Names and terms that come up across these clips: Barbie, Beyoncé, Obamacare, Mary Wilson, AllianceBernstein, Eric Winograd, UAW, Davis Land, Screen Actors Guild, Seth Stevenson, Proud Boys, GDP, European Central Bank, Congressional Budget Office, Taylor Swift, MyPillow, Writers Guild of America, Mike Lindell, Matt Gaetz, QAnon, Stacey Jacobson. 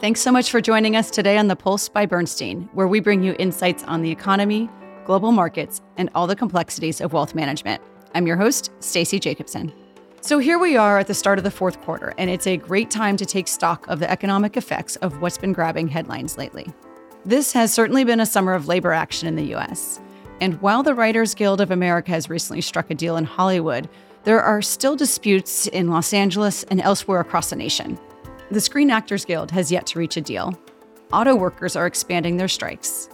Thanks so much for joining us today on The Pulse by Bernstein, where we bring you insights on the economy, global markets, and all the complexities of wealth management. I'm your host, Stacey Jacobson. So here we are at the start of the fourth quarter, and it's a great time to take stock of the economic effects of what's been grabbing headlines lately. This has certainly been a summer of labor action in the U.S., and while the Writers Guild of America has recently struck a deal in Hollywood, there are still disputes in Los Angeles and elsewhere across the nation. The Screen Actors Guild has yet to reach a deal. Auto workers are expanding their strikes.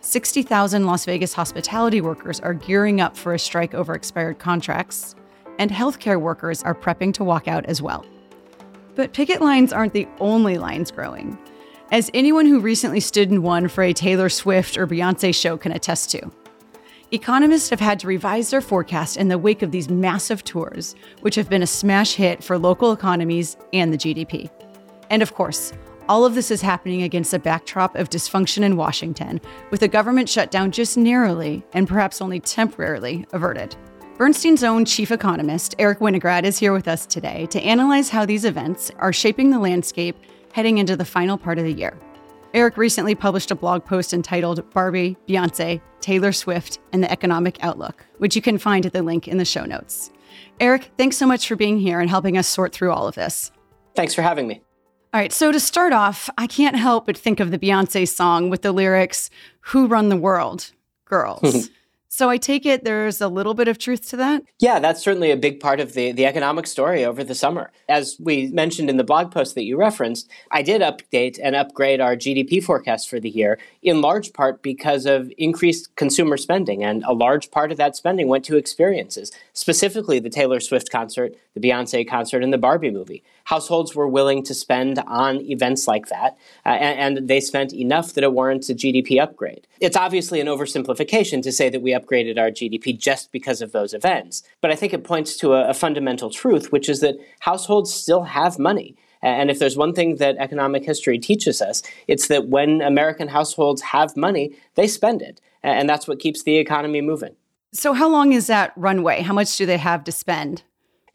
60,000 Las Vegas hospitality workers are gearing up for a strike over expired contracts, and healthcare workers are prepping to walk out as well. But picket lines aren't the only lines growing, as anyone who recently stood in one for a Taylor Swift or Beyoncé show can attest to. Economists have had to revise their forecast in the wake of these massive tours, which have been a smash hit for local economies and the GDP. And of course, all of this is happening against a backdrop of dysfunction in Washington, with a government shutdown just narrowly, and perhaps only temporarily, averted. Bernstein's own chief economist, Eric Winograd, is here with us today to analyze how these events are shaping the landscape heading into the final part of the year. Eric recently published a blog post entitled Barbie, Beyoncé, Taylor Swift, and the Economic Outlook, which you can find at the link in the show notes. Eric, thanks so much for being here and helping us sort through all of this. Thanks for having me. All right, so to start off, I can't help but think of the Beyoncé song with the lyrics, "Who run the world? Girls." So I take it there's a little bit of truth to that? Yeah, that's certainly a big part of the economic story over the summer. As we mentioned in the blog post that you referenced, I did update and upgrade our GDP forecast for the year, in large part because of increased consumer spending. And a large part of that spending went to experiences, specifically the Taylor Swift concert, the Beyoncé concert, and the Barbie movie. Households were willing to spend on events like that, and they spent enough that it warrants a GDP upgrade. It's obviously an oversimplification to say that we upgraded our GDP just because of those events. But I think it points to a fundamental truth, which is that households still have money. And if there's one thing that economic history teaches us, it's that when American households have money, they spend it. And that's what keeps the economy moving. So how long is that runway? How much do they have to spend?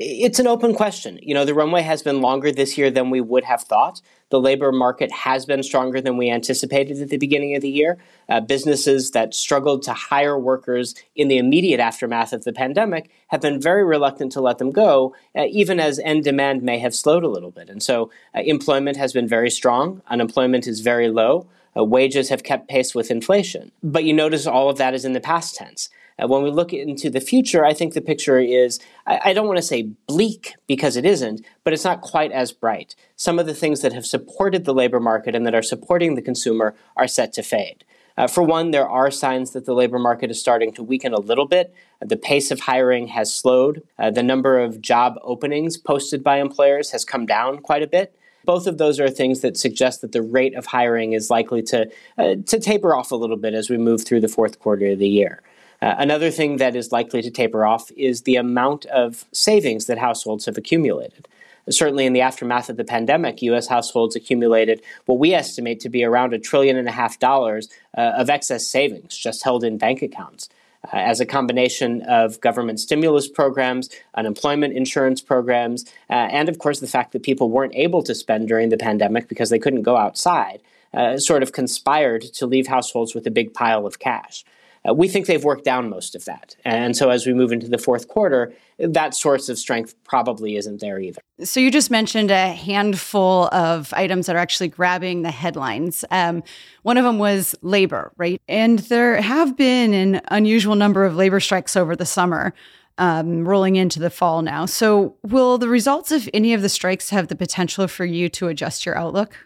It's an open question. You know, the runway has been longer this year than we would have thought. The labor market has been stronger than we anticipated at the beginning of the year. Businesses that struggled to hire workers in the immediate aftermath of the pandemic have been very reluctant to let them go, even as end demand may have slowed a little bit. And so employment has been very strong. Unemployment is very low. Wages have kept pace with inflation. But you notice all of that is in the past tense. When we look into the future, I think the picture is, I don't want to say bleak because it isn't, but it's not quite as bright. Some of the things that have supported the labor market and that are supporting the consumer are set to fade. For one, there are signs that the labor market is starting to weaken a little bit. The pace of hiring has slowed. The number of job openings posted by employers has come down quite a bit. Both of those are things that suggest that the rate of hiring is likely to taper off a little bit as we move through the fourth quarter of the year. Another thing that is likely to taper off is the amount of savings that households have accumulated. Certainly in the aftermath of the pandemic, U.S. households accumulated what we estimate to be around $1.5 trillion of excess savings just held in bank accounts. As a combination of government stimulus programs, unemployment insurance programs, and of course the fact that people weren't able to spend during the pandemic because they couldn't go outside, sort of conspired to leave households with a big pile of cash. We think they've worked down most of that. And so as we move into the fourth quarter, that source of strength probably isn't there either. So you just mentioned a handful of items that are actually grabbing the headlines. One of them was labor, right? And there have been an unusual number of labor strikes over the summer, rolling into the fall now. So will the results of any of the strikes have the potential for you to adjust your outlook?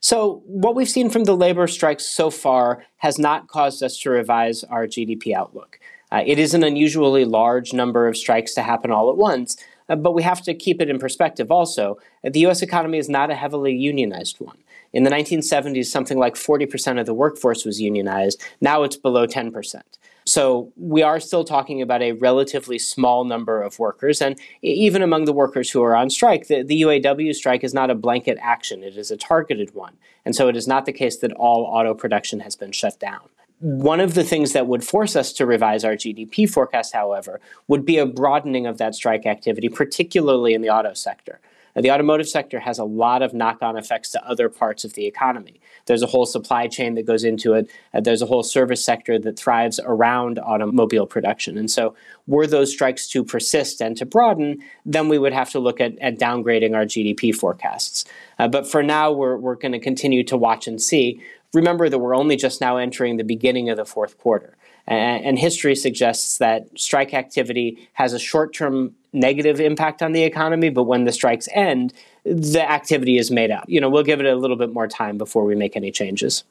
So what we've seen from the labor strikes so far has not caused us to revise our GDP outlook. It is an unusually large number of strikes to happen all at once, but we have to keep it in perspective also. The U.S. economy is not a heavily unionized one. In the 1970s, something like 40% of the workforce was unionized. Now it's below 10%. So we are still talking about a relatively small number of workers. And even among the workers who are on strike, the UAW strike is not a blanket action. It is a targeted one. And so it is not the case that all auto production has been shut down. One of the things that would force us to revise our GDP forecast, however, would be a broadening of that strike activity, particularly in the auto sector. The automotive sector has a lot of knock-on effects to other parts of the economy. There's a whole supply chain that goes into it. There's a whole service sector that thrives around automobile production. And so were those strikes to persist and to broaden, then we would have to look at downgrading our GDP forecasts. But for now, we're going to continue to watch and see. Remember that we're only just now entering the beginning of the fourth quarter. And history suggests that strike activity has a short-term negative impact on the economy, but when the strikes end, the activity is made up. You know, we'll give it a little bit more time before we make any changes.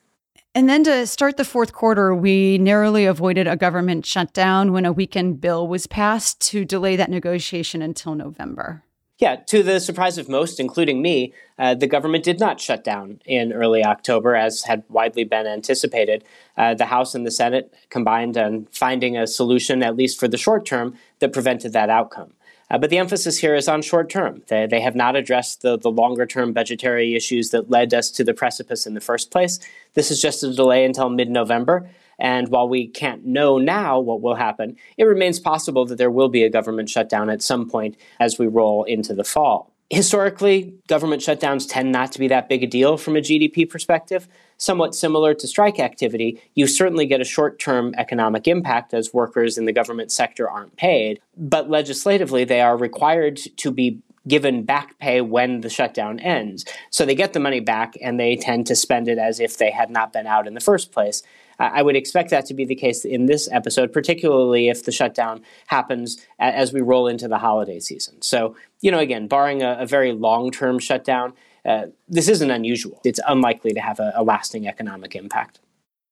And then to start the fourth quarter, we narrowly avoided a government shutdown when a weekend bill was passed to delay that negotiation until November. Yeah, to the surprise of most, including me, the government did not shut down in early October, as had widely been anticipated. The House and the Senate combined on finding a solution, at least for the short term, that prevented that outcome. But the emphasis here is on short term. They have not addressed the longer term budgetary issues that led us to the precipice in the first place. This is just a delay until mid-November. And while we can't know now what will happen, it remains possible that there will be a government shutdown at some point as we roll into the fall. Historically, government shutdowns tend not to be that big a deal from a GDP perspective. Somewhat similar to strike activity, you certainly get a short-term economic impact as workers in the government sector aren't paid. But legislatively, they are required to be given back pay when the shutdown ends. So they get the money back and they tend to spend it as if they had not been out in the first place. I would expect that to be the case in this episode, particularly if the shutdown happens as we roll into the holiday season. So, you know, again, barring a very long-term shutdown, this isn't unusual. It's unlikely to have a lasting economic impact.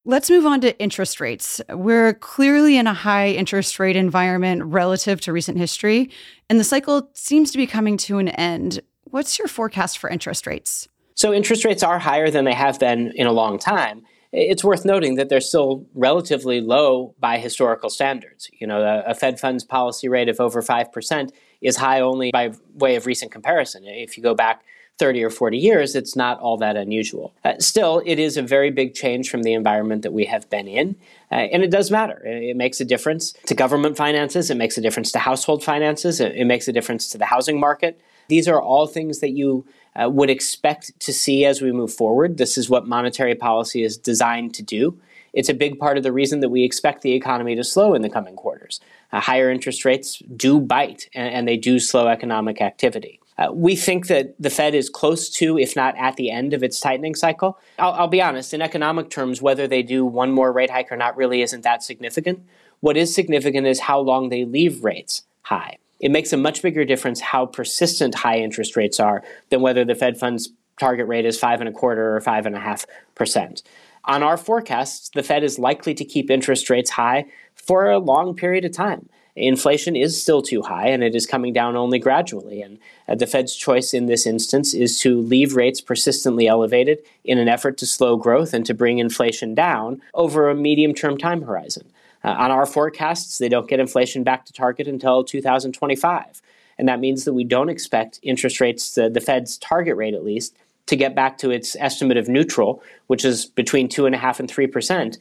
Let's move on to interest rates. We're clearly in a high interest rate environment relative to recent history, and the cycle seems to be coming to an end. What's your forecast for interest rates? So interest rates are higher than they have been in a long time. It's worth noting that they're still relatively low by historical standards. You know, a Fed funds policy rate of over 5% is high only by way of recent comparison. If you go back 30 or 40 years, it's not all that unusual. Still, it is a very big change from the environment that we have been in. And it does matter. It makes a difference to government finances. It makes a difference to household finances. It makes a difference to the housing market. These are all things that you would expect to see as we move forward. This is what monetary policy is designed to do. It's a big part of the reason that we expect the economy to slow in the coming quarters. Higher interest rates do bite, and they do slow economic activity. We think that the Fed is close to, if not at the end of its tightening cycle. I'll be honest, in economic terms, whether they do one more rate hike or not really isn't that significant. What is significant is how long they leave rates high. It makes a much bigger difference how persistent high interest rates are than whether the Fed funds target rate is 5.25% or 5.5%. On our forecasts, the Fed is likely to keep interest rates high for a long period of time. Inflation is still too high, and it is coming down only gradually. And the Fed's choice in this instance is to leave rates persistently elevated in an effort to slow growth and to bring inflation down over a medium-term time horizon. On our forecasts, they don't get inflation back to target until 2025. And that means that we don't expect interest rates, the Fed's target rate at least, to get back to its estimate of neutral, which is between 2.5% and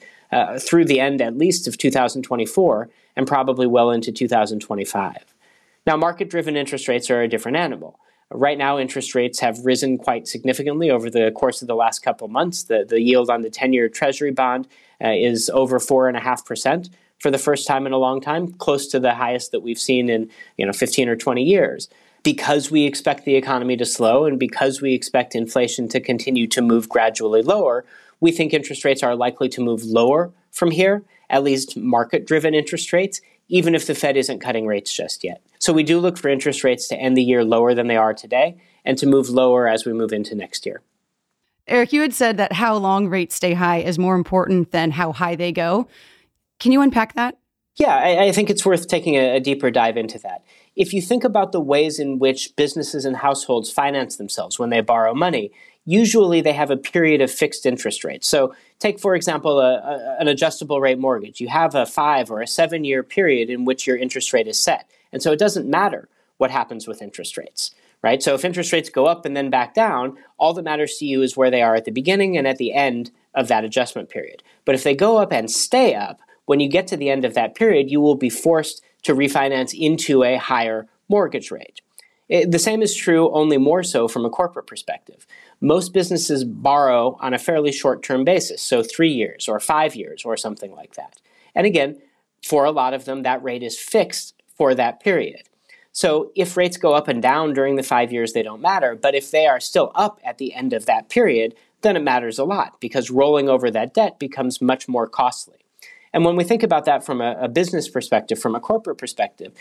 3%, through the end at least of 2024 and probably well into 2025. Now, market-driven interest rates are a different animal. Right now, interest rates have risen quite significantly over the course of the last couple months. The yield on the 10-year Treasury bond is over 4.5% for the first time in a long time, close to the highest that we've seen in 15 or 20 years. Because we expect the economy to slow and because we expect inflation to continue to move gradually lower, we think interest rates are likely to move lower from here, at least market-driven interest rates, even if the Fed isn't cutting rates just yet. So we do look for interest rates to end the year lower than they are today and to move lower as we move into next year. Eric, you had said that how long rates stay high is more important than how high they go. Can you unpack that? Yeah, I think it's worth taking a deeper dive into that. If you think about the ways in which businesses and households finance themselves when they borrow money, usually they have a period of fixed interest rates. So take, for example, an adjustable rate mortgage. You have a 5 or a 7-year period in which your interest rate is set. And so it doesn't matter what happens with interest rates, right? So if interest rates go up and then back down, all that matters to you is where they are at the beginning and at the end of that adjustment period. But if they go up and stay up, when you get to the end of that period, you will be forced to refinance into a higher mortgage rate. The same is true, only more so, from a corporate perspective. Most businesses borrow on a fairly short-term basis, so 3 years or 5 years or something like that. And again, for a lot of them, that rate is fixed for that period. So if rates go up and down during the 5 years, they don't matter. But if they are still up at the end of that period, then it matters a lot, because rolling over that debt becomes much more costly. And when we think about that from a business perspective, from a corporate perspective,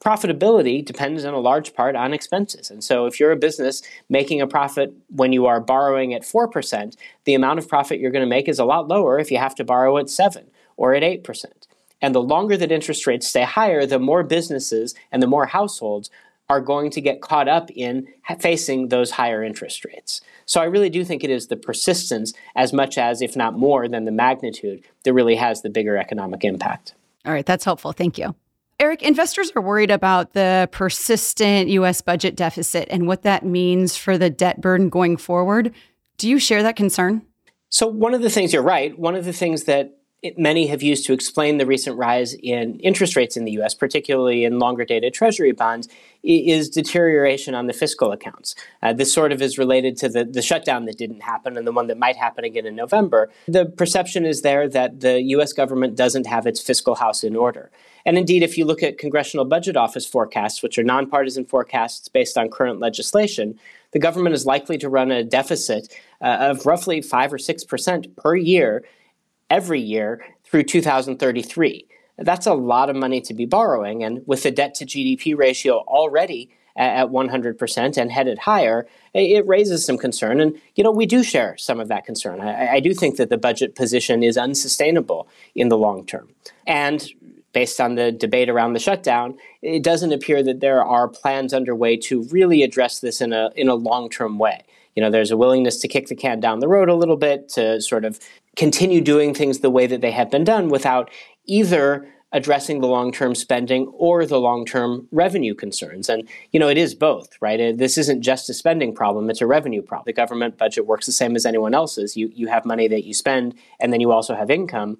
profitability depends in a large part on expenses. And so if you're a business making a profit when you are borrowing at 4%, the amount of profit you're going to make is a lot lower if you have to borrow at 7% or at 8%. And the longer that interest rates stay higher, the more businesses and the more households are going to get caught up in facing those higher interest rates. So I really do think it is the persistence as much as, if not more than the magnitude, that really has the bigger economic impact. All right, that's helpful. Thank you. Eric, investors are worried about the persistent U.S. budget deficit and what that means for the debt burden going forward. Do you share that concern? So one of the things, you're right, one of the things that many have used to explain the recent rise in interest rates in the U.S., particularly in longer-dated Treasury bonds, is deterioration on the fiscal accounts. This sort of is related to the shutdown that didn't happen and the one that might happen again in November. The perception is there that the U.S. government doesn't have its fiscal house in order. And indeed, if you look at Congressional Budget Office forecasts, which are nonpartisan forecasts based on current legislation, the government is likely to run a deficit of roughly 5 or 6% per year every year through 2033. That's a lot of money to be borrowing, and with the debt-to-GDP ratio already at 100% and headed higher, it raises some concern. And, we do share some of that concern. I do think that the budget position is unsustainable in the long term. And based on the debate around the shutdown, it doesn't appear that there are plans underway to really address this in a long-term way. There's a willingness to kick the can down the road a little bit, to sort of continue doing things the way that they have been done without either addressing the long-term spending or the long-term revenue concerns. And, it is both, right? This isn't just a spending problem, it's a revenue problem. The government budget works the same as anyone else's. You have money that you spend, and then you also have income.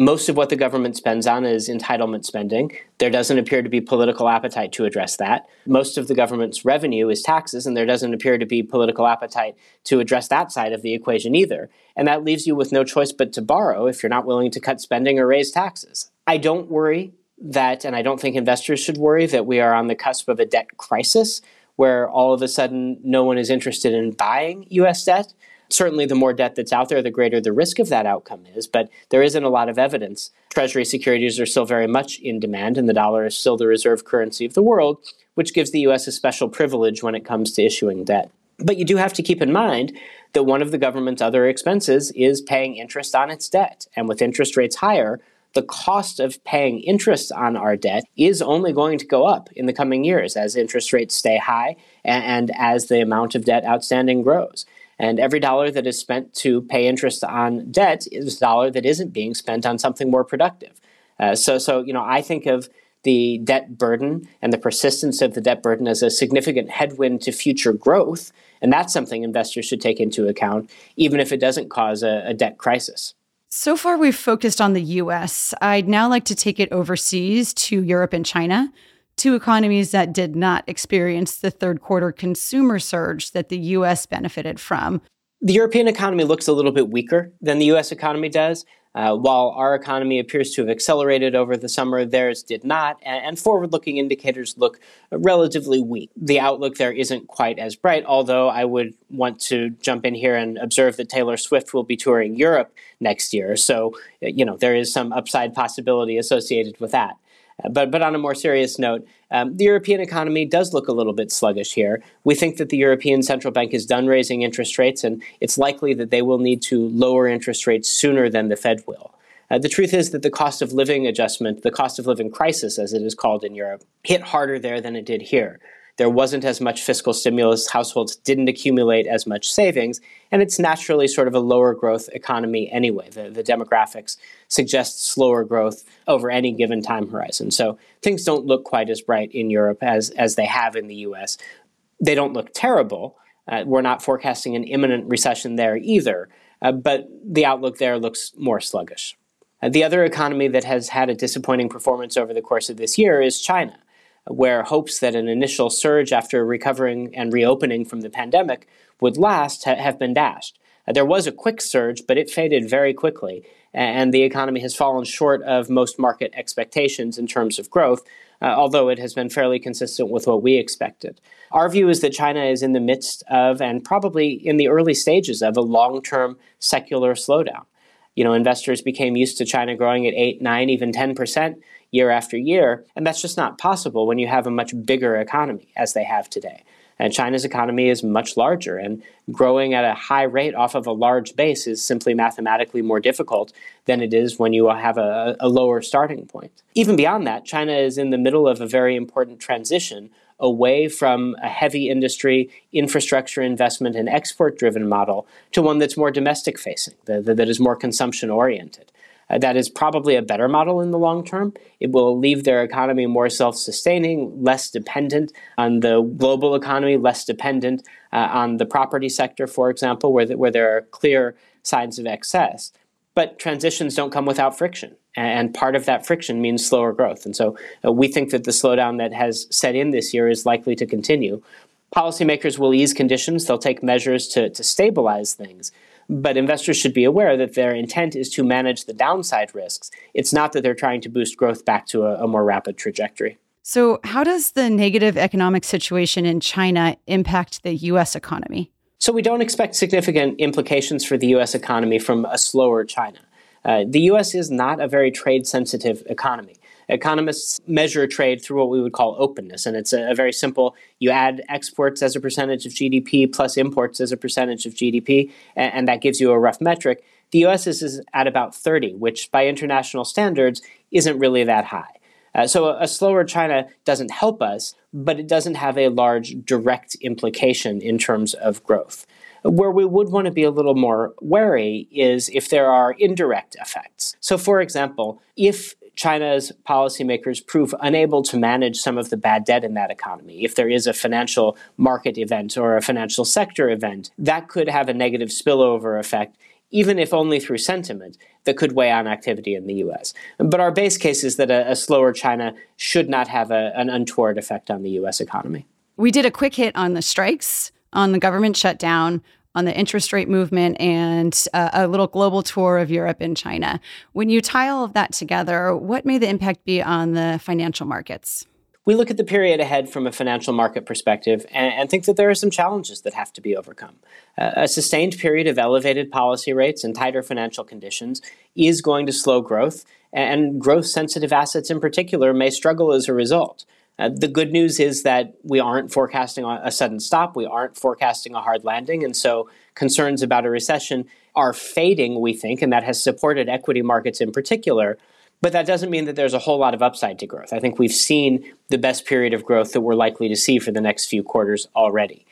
Most of what the government spends on is entitlement spending. There doesn't appear to be political appetite to address that. Most of the government's revenue is taxes, and there doesn't appear to be political appetite to address that side of the equation either. And that leaves you with no choice but to borrow if you're not willing to cut spending or raise taxes. I don't worry that, and I don't think investors should worry, that we are on the cusp of a debt crisis where all of a sudden no one is interested in buying U.S. debt. Certainly, the more debt that's out there, the greater the risk of that outcome is, but there isn't a lot of evidence. Treasury securities are still very much in demand, and the dollar is still the reserve currency of the world, which gives the U.S. a special privilege when it comes to issuing debt. But you do have to keep in mind that one of the government's other expenses is paying interest on its debt. And with interest rates higher, the cost of paying interest on our debt is only going to go up in the coming years as interest rates stay high and as the amount of debt outstanding grows. And every dollar that is spent to pay interest on debt is a dollar that isn't being spent on something more productive. So, I think of the debt burden and the persistence of the debt burden as a significant headwind to future growth. And that's something investors should take into account, even if it doesn't cause a debt crisis. So far, we've focused on the U.S. I'd now like to take it overseas to Europe and China, two economies that did not experience the third quarter consumer surge that the U.S. benefited from. The European economy looks a little bit weaker than the U.S. economy does. While our economy appears to have accelerated over the summer, theirs did not, and forward-looking indicators look relatively weak. The outlook there isn't quite as bright, although I would want to jump in here and observe that Taylor Swift will be touring Europe next year. So, there is some upside possibility associated with that. But on a more serious note, the European economy does look a little bit sluggish here. We think that the European Central Bank is done raising interest rates, and it's likely that they will need to lower interest rates sooner than the Fed will. The truth is that the cost of living adjustment, the cost of living crisis, as it is called in Europe, hit harder there than it did here. There wasn't as much fiscal stimulus, households didn't accumulate as much savings, and it's naturally sort of a lower growth economy anyway. The demographics suggest slower growth over any given time horizon. So things don't look quite as bright in Europe as they have in the U.S. They don't look terrible. We're not forecasting an imminent recession there either, but the outlook there looks more sluggish. The other economy that has had a disappointing performance over the course of this year is China. where hopes that an initial surge after recovering and reopening from the pandemic would last have been dashed. There was a quick surge, but it faded very quickly, and the economy has fallen short of most market expectations in terms of growth, although it has been fairly consistent with what we expected. Our view is that China is in the midst of, and probably in the early stages of, a long-term secular slowdown. You know, investors became used to China growing at 8, 9, even 10% year after year, and that's just not possible when you have a much bigger economy as they have today. And China's economy is much larger, and growing at a high rate off of a large base is simply mathematically more difficult than it is when you have a lower starting point. Even beyond that, China is in the middle of a very important transition away from a heavy industry, infrastructure investment, and export-driven model to one that's more domestic-facing, that is more consumption-oriented. That is probably a better model in the long term. It will leave their economy more self-sustaining, less dependent on the global economy, less dependent on the property sector, for example, where there are clear signs of excess. But transitions don't come without friction, and part of that friction means slower growth. And so we think that the slowdown that has set in this year is likely to continue. Policymakers will ease conditions. They'll take measures to stabilize things. But investors should be aware that their intent is to manage the downside risks. It's not that they're trying to boost growth back to a more rapid trajectory. So how does the negative economic situation in China impact the U.S. economy? So we don't expect significant implications for the U.S. economy from a slower China. The U.S. is not a very trade-sensitive economy. Economists measure trade through what we would call openness, and it's a very simple, you add exports as a percentage of GDP plus imports as a percentage of GDP, and that gives you a rough metric. The U.S. is at about 30, which by international standards isn't really that high. So a slower China doesn't help us, but it doesn't have a large direct implication in terms of growth. Where we would want to be a little more wary is if there are indirect effects. So, for example, if China's policymakers prove unable to manage some of the bad debt in that economy, if there is a financial market event or a financial sector event, that could have a negative spillover effect, even if only through sentiment, that could weigh on activity in the U.S. But our base case is that a slower China should not have an untoward effect on the U.S. economy. We did a quick hit on the strikes, on the government shutdown, on the interest rate movement, and a little global tour of Europe and China. When you tie all of that together, what may the impact be on the financial markets? We look at the period ahead from a financial market perspective and think that there are some challenges that have to be overcome. A sustained period of elevated policy rates and tighter financial conditions is going to slow growth, and growth-sensitive assets in particular may struggle as a result. The good news is that we aren't forecasting a sudden stop. We aren't forecasting a hard landing. And so concerns about a recession are fading, we think, and that has supported equity markets in particular. But that doesn't mean that there's a whole lot of upside to growth. I think we've seen the best period of growth that we're likely to see for the next few quarters already.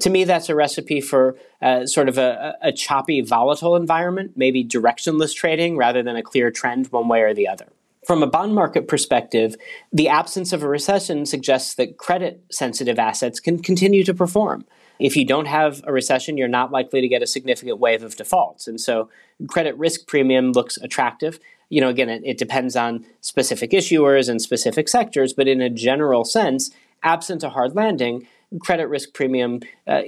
To me, that's a recipe for sort of a choppy, volatile environment, maybe directionless trading rather than a clear trend one way or the other. From a bond market perspective, the absence of a recession suggests that credit-sensitive assets can continue to perform. If you don't have a recession, you're not likely to get a significant wave of defaults. And so credit risk premium looks attractive. You know, again, it depends on specific issuers and specific sectors, but in a general sense, absent a hard landing, credit risk premium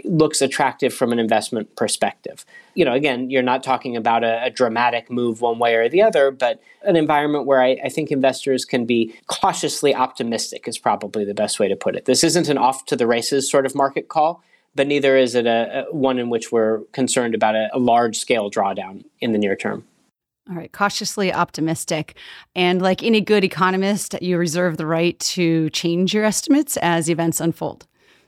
looks attractive from an investment perspective. You know, again, you're not talking about a dramatic move one way or the other, but an environment where I think investors can be cautiously optimistic is probably the best way to put it. This isn't an off to the races sort of market call, but neither is it a one in which we're concerned about a large scale drawdown in the near term. All right, cautiously optimistic. And like any good economist, you reserve the right to change your estimates as events unfold.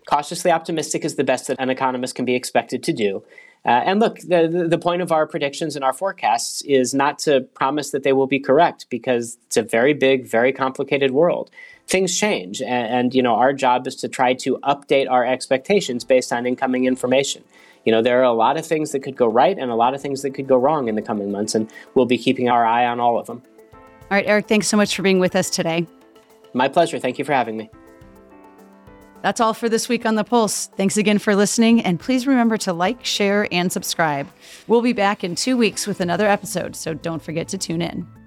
Cautiously optimistic is the best that an economist can be expected to do. And look, the point of our predictions and our forecasts is not to promise that they will be correct, because it's a very big, very complicated world. Things change, and you know, our job is to try to update our expectations based on incoming information. You know, there are a lot of things that could go right and a lot of things that could go wrong in the coming months, and we'll be keeping our eye on all of them. All right, Eric, thanks so much for being with us today. My pleasure. Thank you for having me. That's all for this week on The Pulse. Thanks again for listening, and please remember to like, share, and subscribe. We'll be back in 2 weeks with another episode, so don't forget to tune in.